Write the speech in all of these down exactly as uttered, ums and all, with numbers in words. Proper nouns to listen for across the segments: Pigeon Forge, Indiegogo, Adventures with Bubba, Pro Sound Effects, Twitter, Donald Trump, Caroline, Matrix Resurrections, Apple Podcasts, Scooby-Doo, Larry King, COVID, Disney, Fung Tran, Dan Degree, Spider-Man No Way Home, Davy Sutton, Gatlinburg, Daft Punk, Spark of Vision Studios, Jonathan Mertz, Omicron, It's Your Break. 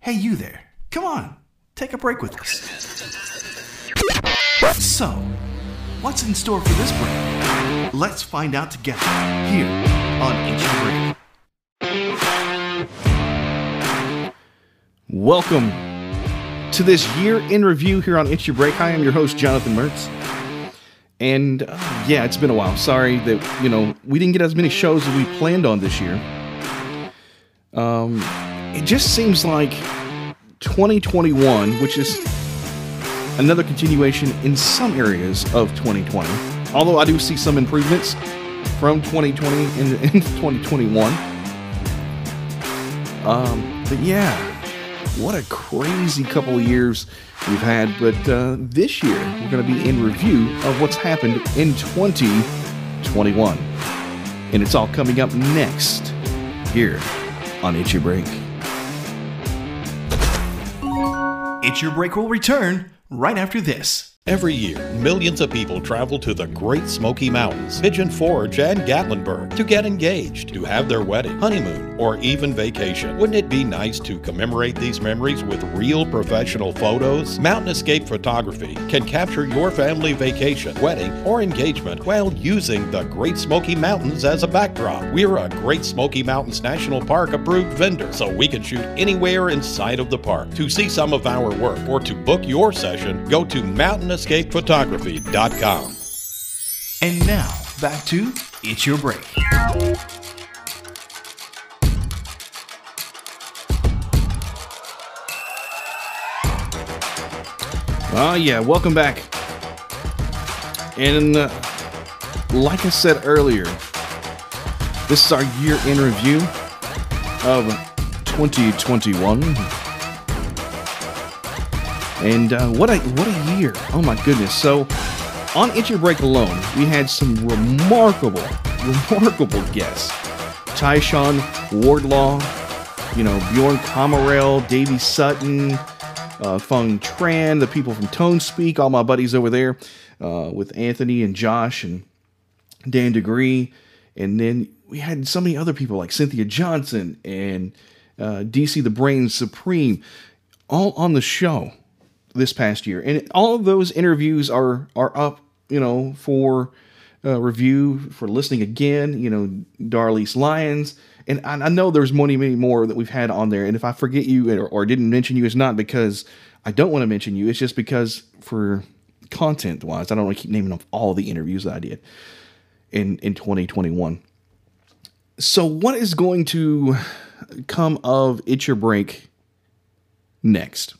Hey, you there. Come on. Take a break with us. So, what's in store for this break? Let's find out together here on It's Your Break. Welcome to this year in review here on It's Your Break. I am your host, Jonathan Mertz. And uh, yeah, it's been a while. Sorry that, you know, we didn't get as many shows as we planned on this year. Um, it just seems like twenty twenty-one, which is another continuation in some areas of twenty twenty, although I do see some improvements from twenty twenty into, into twenty twenty-one. Um, but yeah, what a crazy couple of years we've had. But uh, this year, we're going to be in review of what's happened in twenty twenty-one. And it's all coming up next here on It's Your Break. It's Your Break will return right after this. Every year, millions of people travel to the Great Smoky Mountains, Pigeon Forge, and Gatlinburg to get engaged, to have their wedding, honeymoon, or even vacation. Wouldn't it be nice to commemorate these memories with real professional photos? Mountain Escape Photography can capture your family vacation, wedding, or engagement while using the Great Smoky Mountains as a backdrop. We're a Great Smoky Mountains National Park approved vendor, so we can shoot anywhere inside of the park. To see some of our work or to book your session, go to Mountain escape photography dot com. And now, back to It's Your Break. Oh yeah, welcome back. And uh, like I said earlier, this is our year in review of twenty twenty-one. And uh, what a what a year. Oh my goodness. So on It's Your Break alone, we had some remarkable, remarkable guests. Tyshawn Wardlaw, you know, Bjorn Camerell, Davy Sutton, uh, Fung Tran, the people from Tonespeak, all my buddies over there, uh, with Anthony and Josh and Dan Degree. And then we had so many other people like Cynthia Johnson and uh, D C the Brain Supreme, all on the show this past year. And all of those interviews are, are up, you know, for uh, review, for listening again, you know, Darlie's Lyons. And I, I know there's many, many more that we've had on there. And if I forget you or, or didn't mention you, it's not because I don't want to mention you. It's just because for content wise, I don't want to keep naming off all the interviews that I did in, in twenty twenty-one. So what is going to come of It's Your Break next?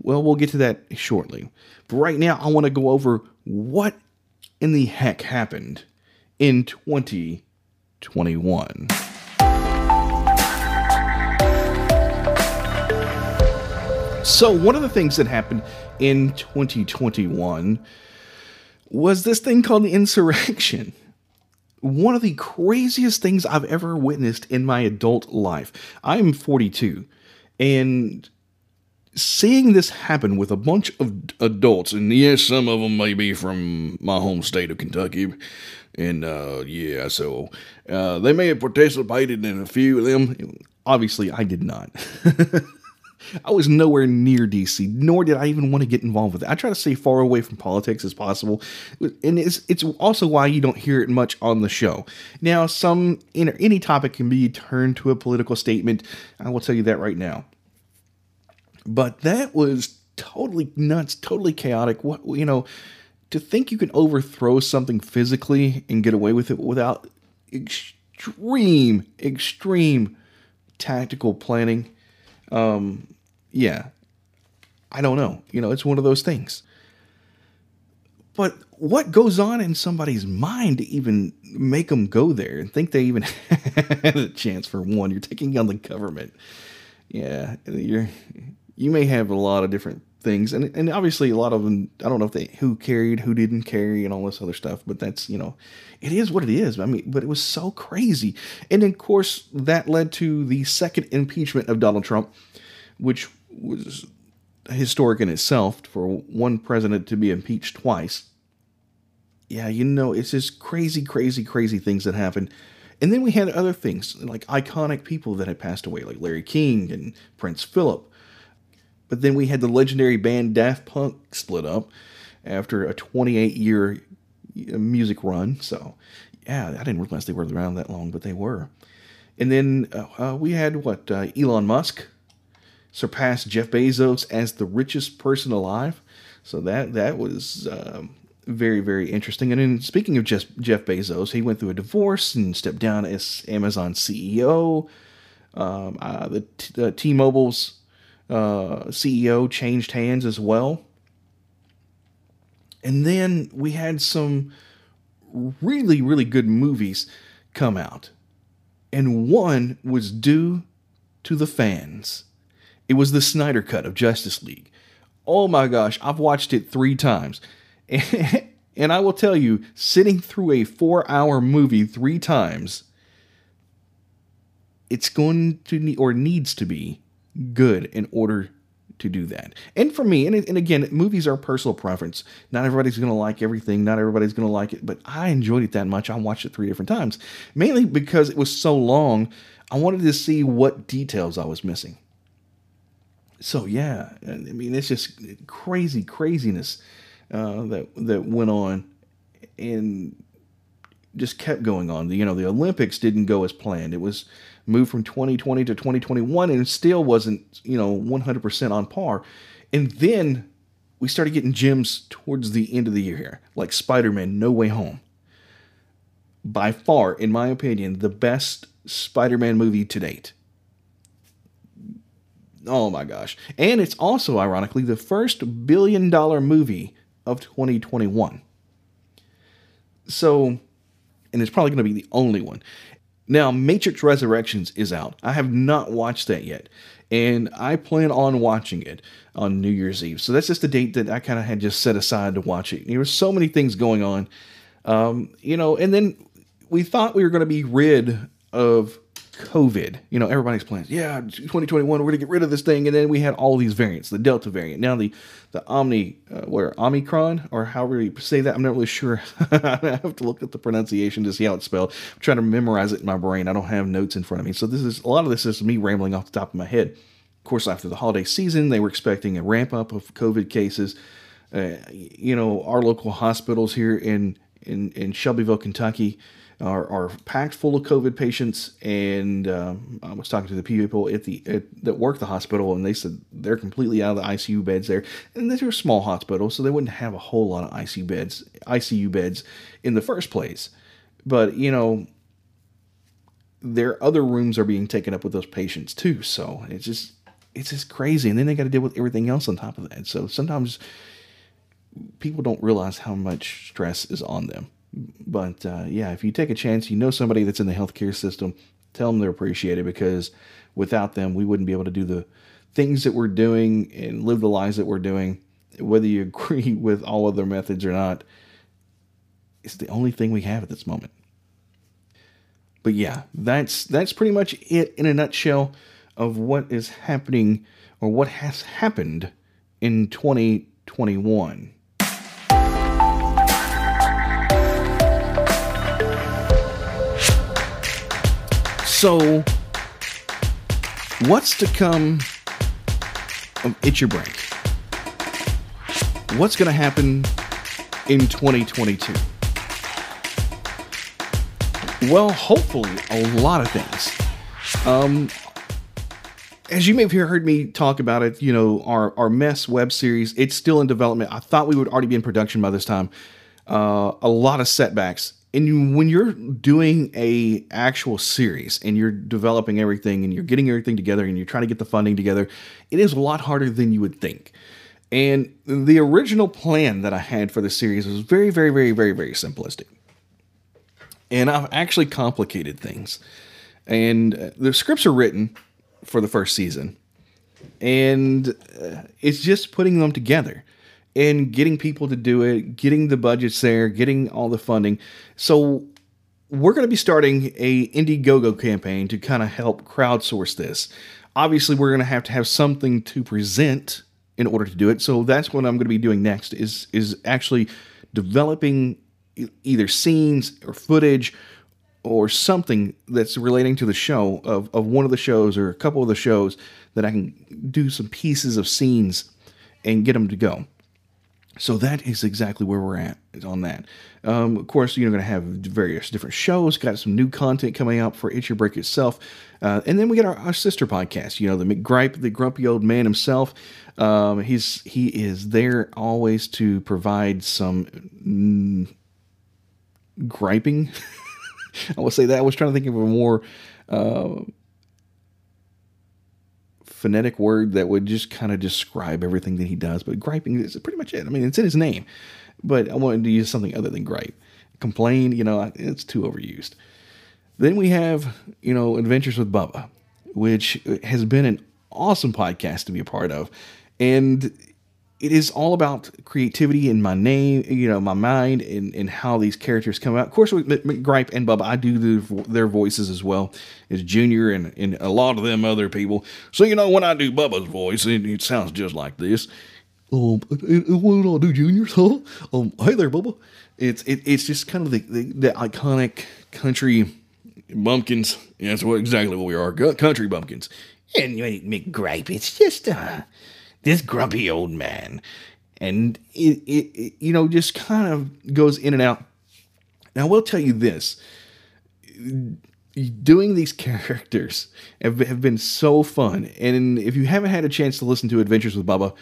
Well, we'll get to that shortly. But right now, I want to go over what in the heck happened in twenty twenty-one. So one of the things that happened in twenty twenty-one was this thing called the insurrection. One of the craziest things I've ever witnessed in my adult life. I'm forty-two, and seeing this happen with a bunch of adults, and yes, some of them may be from my home state of Kentucky, and uh, yeah, so uh, they may have participated in a few of them. Obviously, I did not. I was nowhere near D C, nor did I even want to get involved with it. I try to stay far away from politics as possible, and it's it's also why you don't hear it much on the show. Now, some any topic can be turned to a political statement. I will tell you that right now. But that was totally nuts, totally chaotic. What, you know, to think you can overthrow something physically and get away with it without extreme, extreme tactical planning. Um, yeah, I don't know. You know, it's one of those things. But what goes on in somebody's mind to even make them go there and think they even had a chance? For one, you're taking on the government. Yeah, you're... You may have a lot of different things, and and obviously a lot of them, I don't know if they, who carried, who didn't carry, and all this other stuff, but that's, you know, it is what it is. I mean, but it was so crazy. And of course, that led to the second impeachment of Donald Trump, which was historic in itself for one president to be impeached twice. Yeah, you know, it's just crazy, crazy, crazy things that happened And then we had other things, like iconic people that had passed away, like Larry King and Prince Philip. But then we had the legendary band Daft Punk split up after a twenty-eight year music run. So, yeah, I didn't realize they were around that long, but they were. And then uh, we had, what, uh, Elon Musk surpassed Jeff Bezos as the richest person alive. So that that was um, very, very interesting. And then speaking of Jeff, Jeff Bezos, he went through a divorce and stepped down as Amazon C E O. Um, uh, the T- uh, T-Mobile's uh, C E O changed hands as well. And then we had some really, really good movies come out. And one was due to the fans. It was the Snyder Cut of Justice League. Oh my gosh, I've watched it three times. And I will tell you, sitting through a four-hour movie three times, it's going to need, or needs to be, good in order to do that. And for me, and, and again, movies are personal preference. Not everybody's going to like everything. Not everybody's going to like it. But I enjoyed it that much. I watched it three different times. Mainly because it was so long, I wanted to see what details I was missing. So, yeah, I mean, it's just crazy craziness uh, that that went on and just kept going on. You know, the Olympics didn't go as planned. It was moved from twenty twenty to twenty twenty-one and still wasn't, you know, one hundred percent on par. And then we started getting gems towards the end of the year here, like Spider-Man No Way Home. By far, in my opinion, the best Spider-Man movie to date. Oh my gosh. And it's also, ironically, the first billion dollar movie of twenty twenty-one. So, and it's probably going to be the only one. Now, Matrix Resurrections is out. I have not watched that yet. And I plan on watching it on New Year's Eve. So that's just the date that I kind of had just set aside to watch it. And there were so many things going on. Um, you know, and then we thought we were going to be rid of COVID. You know, everybody's plans. Yeah, twenty twenty-one, we're going to get rid of this thing. And then we had all these variants, the Delta variant. Now the, the Omni, uh, where Omicron, or however you say that. I'm not really sure. I have to look at the pronunciation to see how it's spelled. I'm trying to memorize it in my brain. I don't have notes in front of me. So this is, a lot of this is me rambling off the top of my head. Of course, after the holiday season, they were expecting a ramp up of COVID cases. Uh, you know, our local hospitals here in, in, in Shelbyville, Kentucky, Are, are packed full of COVID patients, and um, I was talking to the people at the at, that work the hospital, and they said they're completely out of the I C U beds there. And these are small hospitals, so they wouldn't have a whole lot of I C U beds, I C U beds in the first place. But you know, their other rooms are being taken up with those patients too. So it's just it's just crazy, and then they got to deal with everything else on top of that. So sometimes people don't realize how much stress is on them. But, uh, yeah, if you take a chance, you know somebody that's in the healthcare system, tell them they're appreciated, because without them, we wouldn't be able to do the things that we're doing and live the lives that we're doing. Whether you agree with all of their methods or not, it's the only thing we have at this moment. But, yeah, that's that's pretty much it in a nutshell of what is happening or what has happened in twenty twenty-one. So, what's to come of It's Your Break? What's going to happen in twenty twenty-two? Well, hopefully a lot of things. Um, as you may have heard me talk about it, you know, our, our mess web series, it's still in development. I thought we would already be in production by this time. Uh, a lot of setbacks. And you, when you're doing a actual series and you're developing everything and you're getting everything together and you're trying to get the funding together, it is a lot harder than you would think. And the original plan that I had for the series was very, very, very, very, very simplistic. And I've actually complicated things. And the scripts are written for the first season. And it's just putting them together. And getting people to do it, getting the budgets there, getting all the funding. So we're going to be starting a Indiegogo campaign to kind of help crowdsource this. Obviously, we're going to have to have something to present in order to do it. So that's what I'm going to be doing next is, is actually developing either scenes or footage or something that's relating to the show of, of one of the shows or a couple of the shows that I can do some pieces of scenes and get them to go. So that is exactly where we're at on that. Um, of course, you're going to have various different shows. Got some new content coming up for It's Your Break itself. Uh, and then we got our, our sister podcast, you know, the McGripe, the grumpy old man himself. Um, he's He is there always to provide some mm, griping. I will say that. I was trying to think of a more uh, phonetic word that would just kind of describe everything that he does. But griping is pretty much it. I mean, it's in his name. But I wanted to use something other than gripe. Complain, you know, it's too overused. Then we have, you know, Adventures with Bubba, which has been an awesome podcast to be a part of. And it is all about creativity in my name, you know, my mind, and, and how these characters come out. Of course, with McGripe and Bubba, I do the, their voices as well as Junior and, and a lot of them other people. So, you know, when I do Bubba's voice, it, it sounds just like this. Um, what do I do, Junior? Huh? Um, hey there, Bubba. It's it, it's just kind of the, the, the iconic country bumpkins. Yeah, that's what exactly what we are, country bumpkins. And McGripe, it's just uh. this grumpy old man, and it, it, it, you know, just kind of goes in and out. Now, I will tell you this, doing these characters have, have been so fun. And if you haven't had a chance to listen to Adventures with Bubba,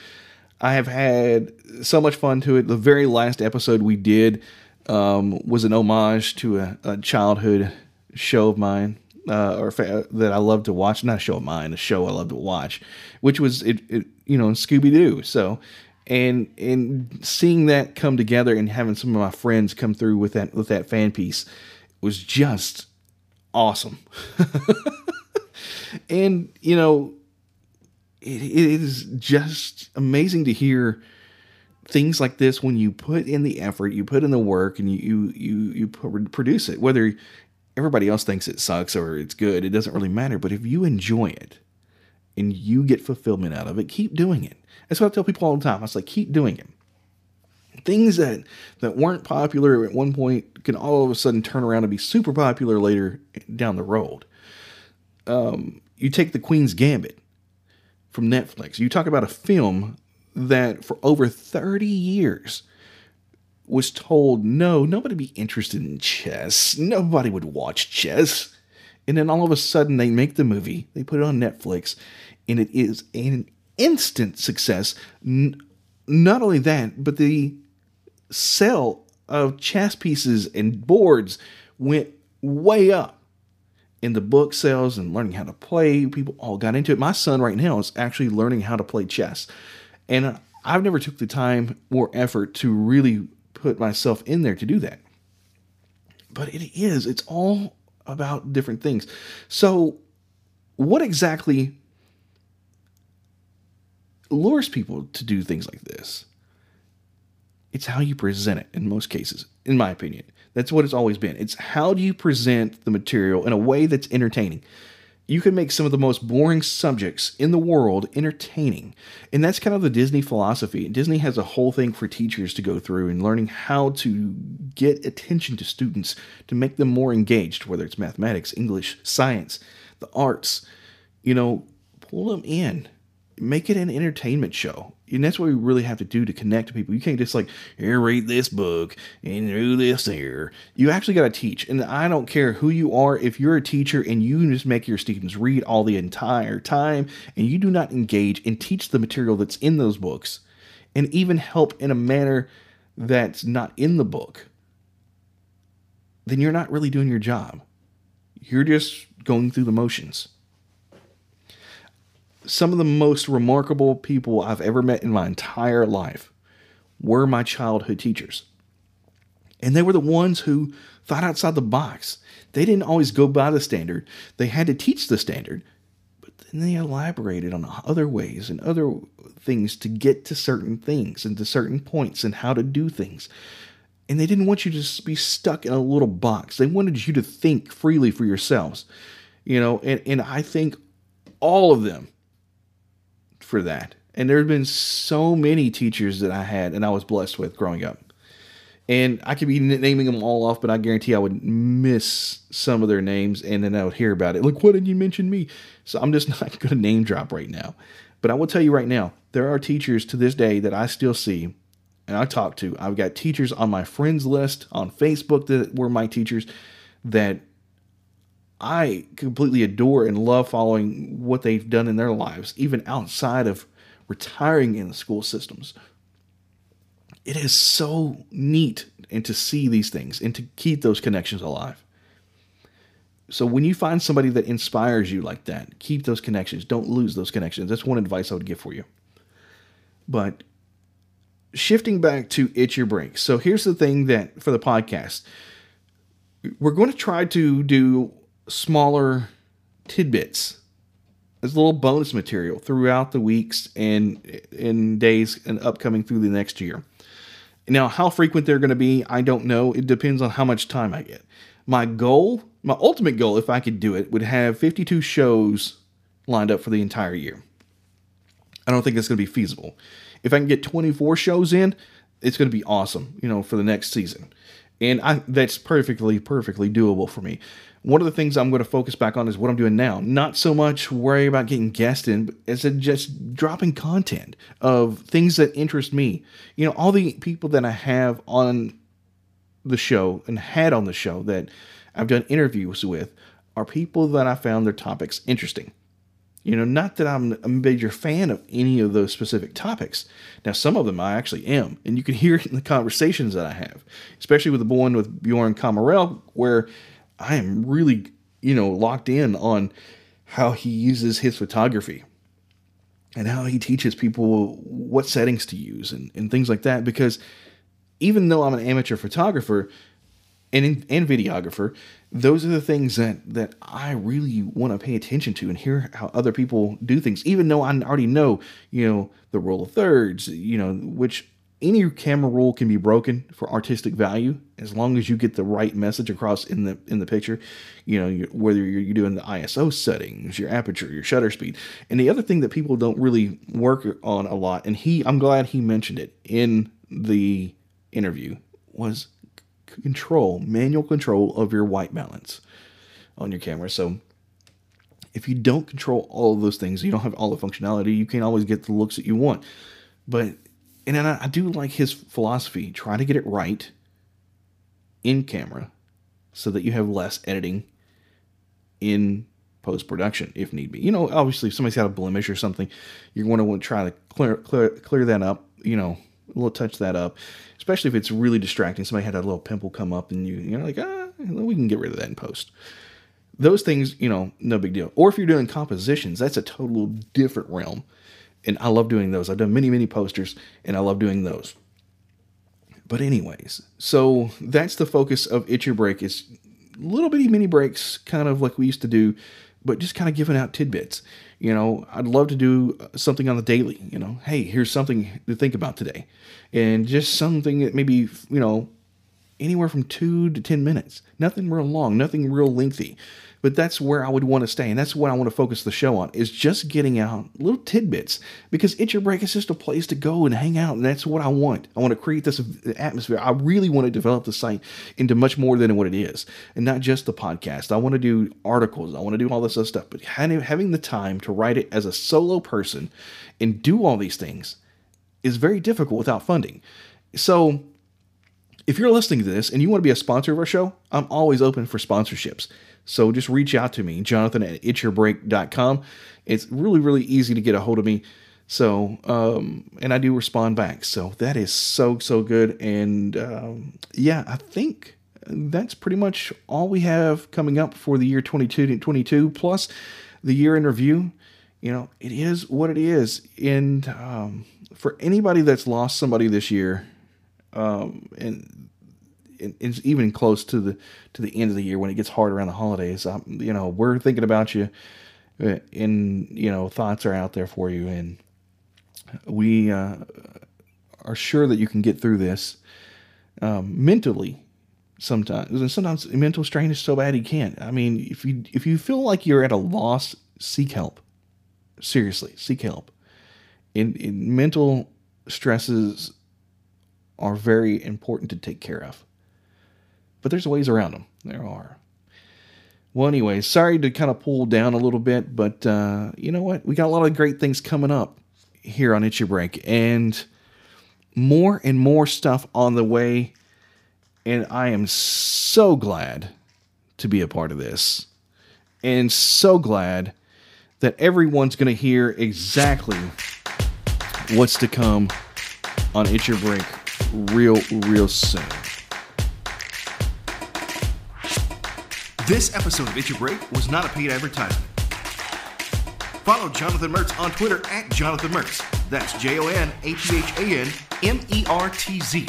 I have had so much fun to it. The very last episode we did um, was an homage to a, a childhood show of mine. Uh, or fa- that I love to watch, not a show of mine, a show I love to watch, which was, it, it you know, Scooby-Doo. So, and, and seeing that come together and having some of my friends come through with that, with that fan piece was just awesome. And, you know, it, it is just amazing to hear things like this when you put in the effort, you put in the work, and you, you, you, you produce it, whether everybody else thinks it sucks or it's good. It doesn't really matter. But if you enjoy it and you get fulfillment out of it, keep doing it. That's what I tell people all the time. I was like, keep doing it. Things that, that weren't popular at one point can all of a sudden turn around and be super popular later down the road. Um, you take The Queen's Gambit from Netflix. You talk about a film that for over thirty years was told, no, nobody would be interested in chess. Nobody would watch chess. And then all of a sudden they make the movie, they put it on Netflix, and it is an instant success. N- not only that, but the sale of chess pieces and boards went way up. And the book sales and learning how to play, people all got into it. My son right now is actually learning how to play chess. And I've never took the time or effort to really put myself in there to do that. But it is, it's all about different things. So what exactly lures people to do things like this? It's how you present it in most cases, in my opinion. That's what it's always been. It's how do you present the material in a way that's entertaining. You can make some of the most boring subjects in the world entertaining. And that's kind of the Disney philosophy. Disney has a whole thing for teachers to go through and learning how to get attention to students to make them more engaged, whether it's mathematics, English, science, the arts. You know, pull them in. Make it an entertainment show. And that's what we really have to do to connect to people. You can't just like, here, read this book and do this here. You actually got to teach. And I don't care who you are. If you're a teacher and you just make your students read all the entire time and you do not engage and teach the material that's in those books and even help in a manner that's not in the book, then you're not really doing your job. You're just going through the motions. Some of the most remarkable people I've ever met in my entire life were my childhood teachers. And they were the ones who thought outside the box. They didn't always go by the standard. They had to teach the standard, but then they elaborated on other ways and other things to get to certain things and to certain points and how to do things. And they didn't want you to be stuck in a little box. They wanted you to think freely for yourselves, you know, and, and I think all of them for that. And there have been so many teachers that I had and I was blessed with growing up. And I could be naming them all off, but I guarantee I would miss some of their names, and then I would hear about it. Look, what did you mention me? So I'm just not going to name drop right now. But I will tell you right now, there are teachers to this day that I still see and I talk to. I've got teachers on my friends list on Facebook that were my teachers that I completely adore and love following what they've done in their lives, even outside of retiring in the school systems. It is so neat, and to see these things and to keep those connections alive. So when you find somebody that inspires you like that, keep those connections. Don't lose those connections. That's one advice I would give for you. But shifting back to It's Your Break. So here's the thing that for the podcast, we're going to try to do smaller tidbits as little bonus material throughout the weeks and, and days and upcoming through the next year. Now, how frequent they're going to be, I don't know. It depends on how much time I get. My goal, my ultimate goal, if I could do it, would have fifty-two shows lined up for the entire year. I don't think that's going to be feasible. If I can get twenty-four shows in, it's going to be awesome, you know, for the next season. And I, that's perfectly, perfectly doable for me. One of the things I'm going to focus back on is what I'm doing now. Not so much worry about getting guests in, but as in just dropping content of things that interest me. You know, all the people that I have on the show and had on the show that I've done interviews with are people that I found their topics interesting. You know, not that I'm a major fan of any of those specific topics. Now, some of them I actually am, and you can hear it in the conversations that I have, especially with the one with Bjorn Camerell, where I am really, you know, locked in on how he uses his photography and how he teaches people what settings to use and, and things like that. Because even though I'm an amateur photographer and and videographer, those are the things that, that I really want to pay attention to and hear how other people do things, even though I already know, you know, the rule of thirds, you know, which any camera rule can be broken for artistic value as long as you get the right message across in the in the picture, you know, you, whether you're, you're doing the I S O settings, your aperture, your shutter speed. And the other thing that people don't really work on a lot, and he, I'm glad he mentioned it in the interview, was control, manual control of your white balance on your camera. So if you don't control all of those things, you don't have all the functionality, you can't always get the looks that you want. But, and I, I do like his philosophy, try to get it right in camera so that you have less editing in post-production if need be. You know, obviously if somebody's had a blemish or something, you're going to want to try to clear, clear, clear that up, you know, we'll touch that up, especially if it's really distracting. Somebody had a little pimple come up and you, you're like, ah, we can get rid of that in post. Those things, you know, no big deal. Or if you're doing compositions, that's a total different realm. And I love doing those. I've done many, many posters and I love doing those. But anyways, so that's the focus of It's Your Break. It's little bitty mini breaks, kind of like we used to do, but just kind of giving out tidbits. You know, I'd love to do something on the daily, you know, hey, here's something to think about today. And just something that maybe, you know, anywhere from two to ten minutes, nothing real long, nothing real lengthy, but that's where I would want to stay. And that's what I want to focus the show on, is just getting out little tidbits, because It's Your Break is just a place to go and hang out. And that's what I want. I want to create this atmosphere. I really want to develop the site into much more than what it is. And not just the podcast. I want to do articles. I want to do all this other stuff, but having the time to write it as a solo person and do all these things is very difficult without funding. So if you're listening to this and you want to be a sponsor of our show, I'm always open for sponsorships. So just reach out to me, Jonathan at its your break dot com. It's really, really easy to get a hold of me. So, um, and I do respond back. So that is so, so good. And um, yeah, I think that's pretty much all we have coming up for the year twenty-two, plus the year in review. You know, it is what it is. And um, for anybody that's lost somebody this year, Um, and, and it's even close to the, to the end of the year when it gets hard around the holidays, I'm, you know, we're thinking about you and, you know, thoughts are out there for you. And we, uh, are sure that you can get through this, um, mentally sometimes. And sometimes mental strain is so bad you can't. I mean, if you, if you feel like you're at a loss, seek help. Seriously, seek help. In, in mental stresses are very important to take care of. But there's ways around them. There are. Well, anyway, sorry to kind of pull down a little bit, but uh, you know what? We got a lot of great things coming up here on It's Your Break, and more and more stuff on the way. And I am so glad to be a part of this, and so glad that everyone's going to hear exactly what's to come on It's Your Break real, real soon. This episode of It's Your Break was not a paid advertisement. Follow Jonathan Mertz on Twitter at Jonathan Mertz. That's J O N A T H A N M E R T Z.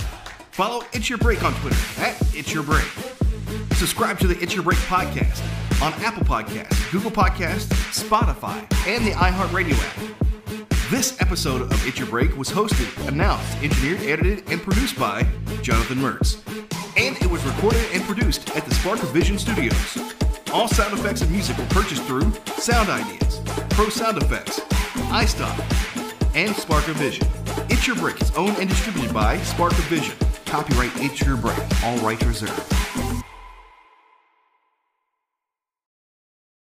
Follow It's Your Break on Twitter at It's Your Break. Subscribe to the It's Your Break podcast on Apple Podcasts, Google Podcasts, Spotify, and the iHeartRadio app. This episode of It's Your Break was hosted, announced, engineered, edited, and produced by Jonathan Mertz. And it was recorded and produced at the Spark of Vision Studios. All sound effects and music were purchased through Sound Ideas, Pro Sound Effects, iStock, and Spark of Vision. It's Your Break is owned and distributed by Spark of Vision. Copyright It's Your Break. All rights reserved.